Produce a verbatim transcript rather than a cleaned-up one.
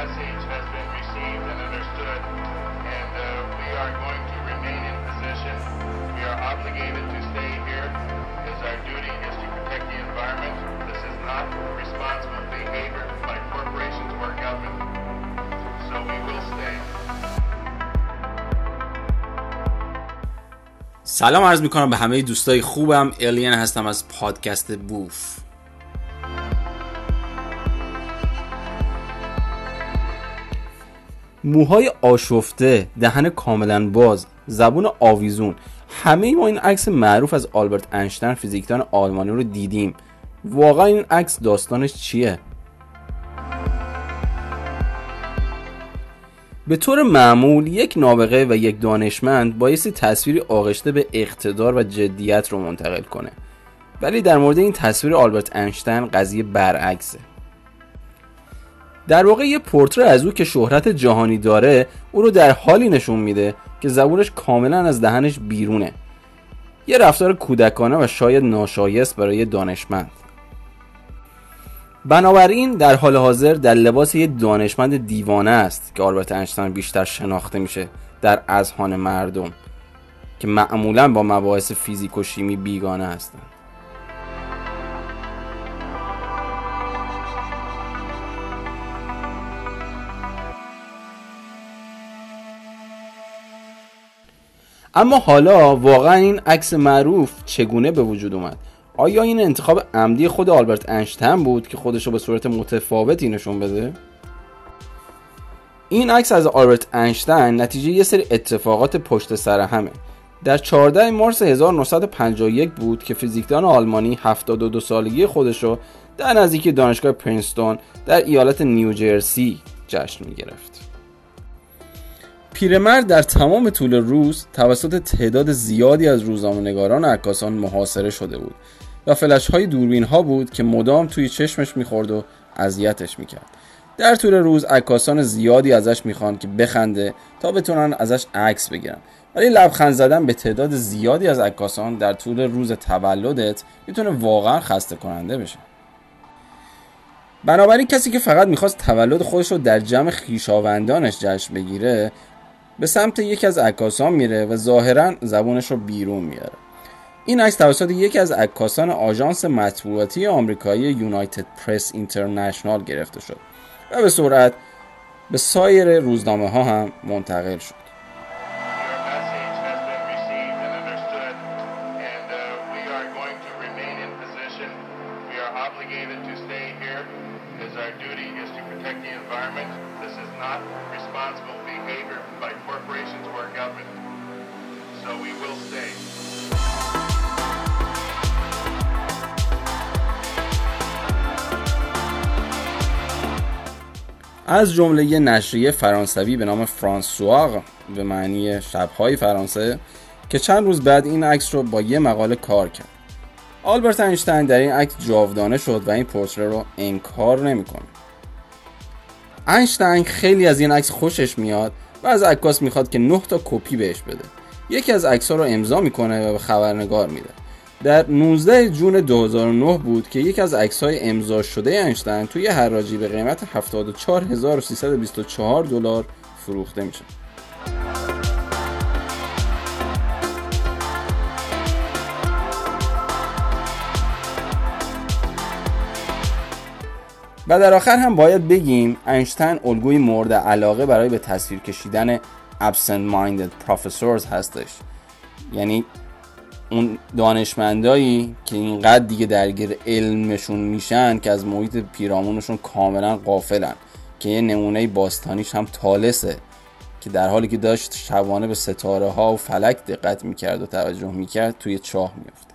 message has been received and understood, and uh, we are going to remain in position. We are obligated to stay here, as our duty is to protect the environment. This is not responsible behavior by corporations or government, so we will stay. سلام عرض میکنم به همه دوستای خوبم. الین هستم از پادکست بوف. موهای آشفته، دهن کاملا باز، زبون آویزون. همه ما این عکس معروف از آلبرت اینشتین، فیزیکدان آلمانی، رو دیدیم. واقعا این عکس داستانش چیه؟ به طور معمول یک نابغه و یک دانشمند بایستی تصویری آغشته به اقتدار و جدیت رو منتقل کنه، ولی در مورد این تصویر آلبرت اینشتین قضیه برعکسه. در واقع یه پورتره از او که شهرت جهانی داره او رو در حالی نشون میده که زبونش کاملا از دهنش بیرونه. یه رفتار کودکانه و شاید ناشایست برای دانشمند. بنابراین در حال حاضر در لباس یه دانشمند دیوانه است که آلبرت اینشتین بیشتر شناخته میشه در اذهان مردم که معمولاً با مباحث فیزیک و شیمی بیگانه هستند. اما حالا واقعا این عکس معروف چگونه به وجود اومد؟ آیا این انتخاب عمدی خود آلبرت اینشتین بود که خودشو به صورت متفاوتی نشون بده؟ این عکس از آلبرت اینشتین نتیجه یه سری اتفاقات پشت سر همه. در چهاردهم مارس هزار و نهصد و پنجاه و یک بود که فیزیکدان آلمانی هفتاد و دو سالگی خودشو در نزدیکی دانشگاه پرینستون در ایالت نیوجرسی جشن می‌گرفت. پیرمرد در تمام طول روز توسط تعداد زیادی از روزنامه‌نگاران و عکاسان محاصره شده بود و فلش‌های دوربین‌ها بود که مدام توی چشمش می‌خورد و اذیتش می‌کرد. در طول روز عکاسان زیادی ازش می‌خوان که بخنده تا بتونن ازش عکس بگیرن، ولی لبخند زدن به تعداد زیادی از عکاسان در طول روز تولدت می‌تونه واقعاً خسته کننده بشه. بنابراین کسی که فقط می‌خواست تولد خودش رو در جمع خویشاوندانش جشن بگیره به سمت یکی از عکاسان میره و ظاهرا زبونش رو بیرون میاره. این عکس توسط یکی از عکاسان آژانس مطبوعاتی آمریکایی United Press International گرفته شد و به سرعت به سایر روزنامه ها هم منتقل شد. از جمله یه نشریه فرانسوی به نام فرانسوار به معنی شب‌های فرانسه که چند روز بعد این عکس رو با یه مقاله کار کرد. آلبرت اینشتین در این عکس جاودانه شد و این پورتره رو انکار نمی‌کنه. اینشتین خیلی از این عکس خوشش میاد و از عکاس میخواد که نه تا کپی بهش بده. یکی از عکس‌ها رو امضا میکنه و به خبرنگار میده. در نوزدهم جون دو هزار و نه بود که یکی از عکس‌های امضا شده اینشتین توی حراجی به قیمت هفتاد و چهار هزار و سیصد و بیست و چهار دلار فروخته میشه. و در آخر هم باید بگیم اینشتین الگوی مورد علاقه برای به تصویر کشیدن absent minded professors هستش، یعنی اون دانشمندایی که اینقدر دیگه درگیر علمشون میشن که از محیط پیرامونشون کاملا غافلن، که یه نمونه باستانیش هم طالسه که در حالی که داشت شبانه به ستاره ها و فلک دقت میکرد و توجه میکرد توی چاه میفته.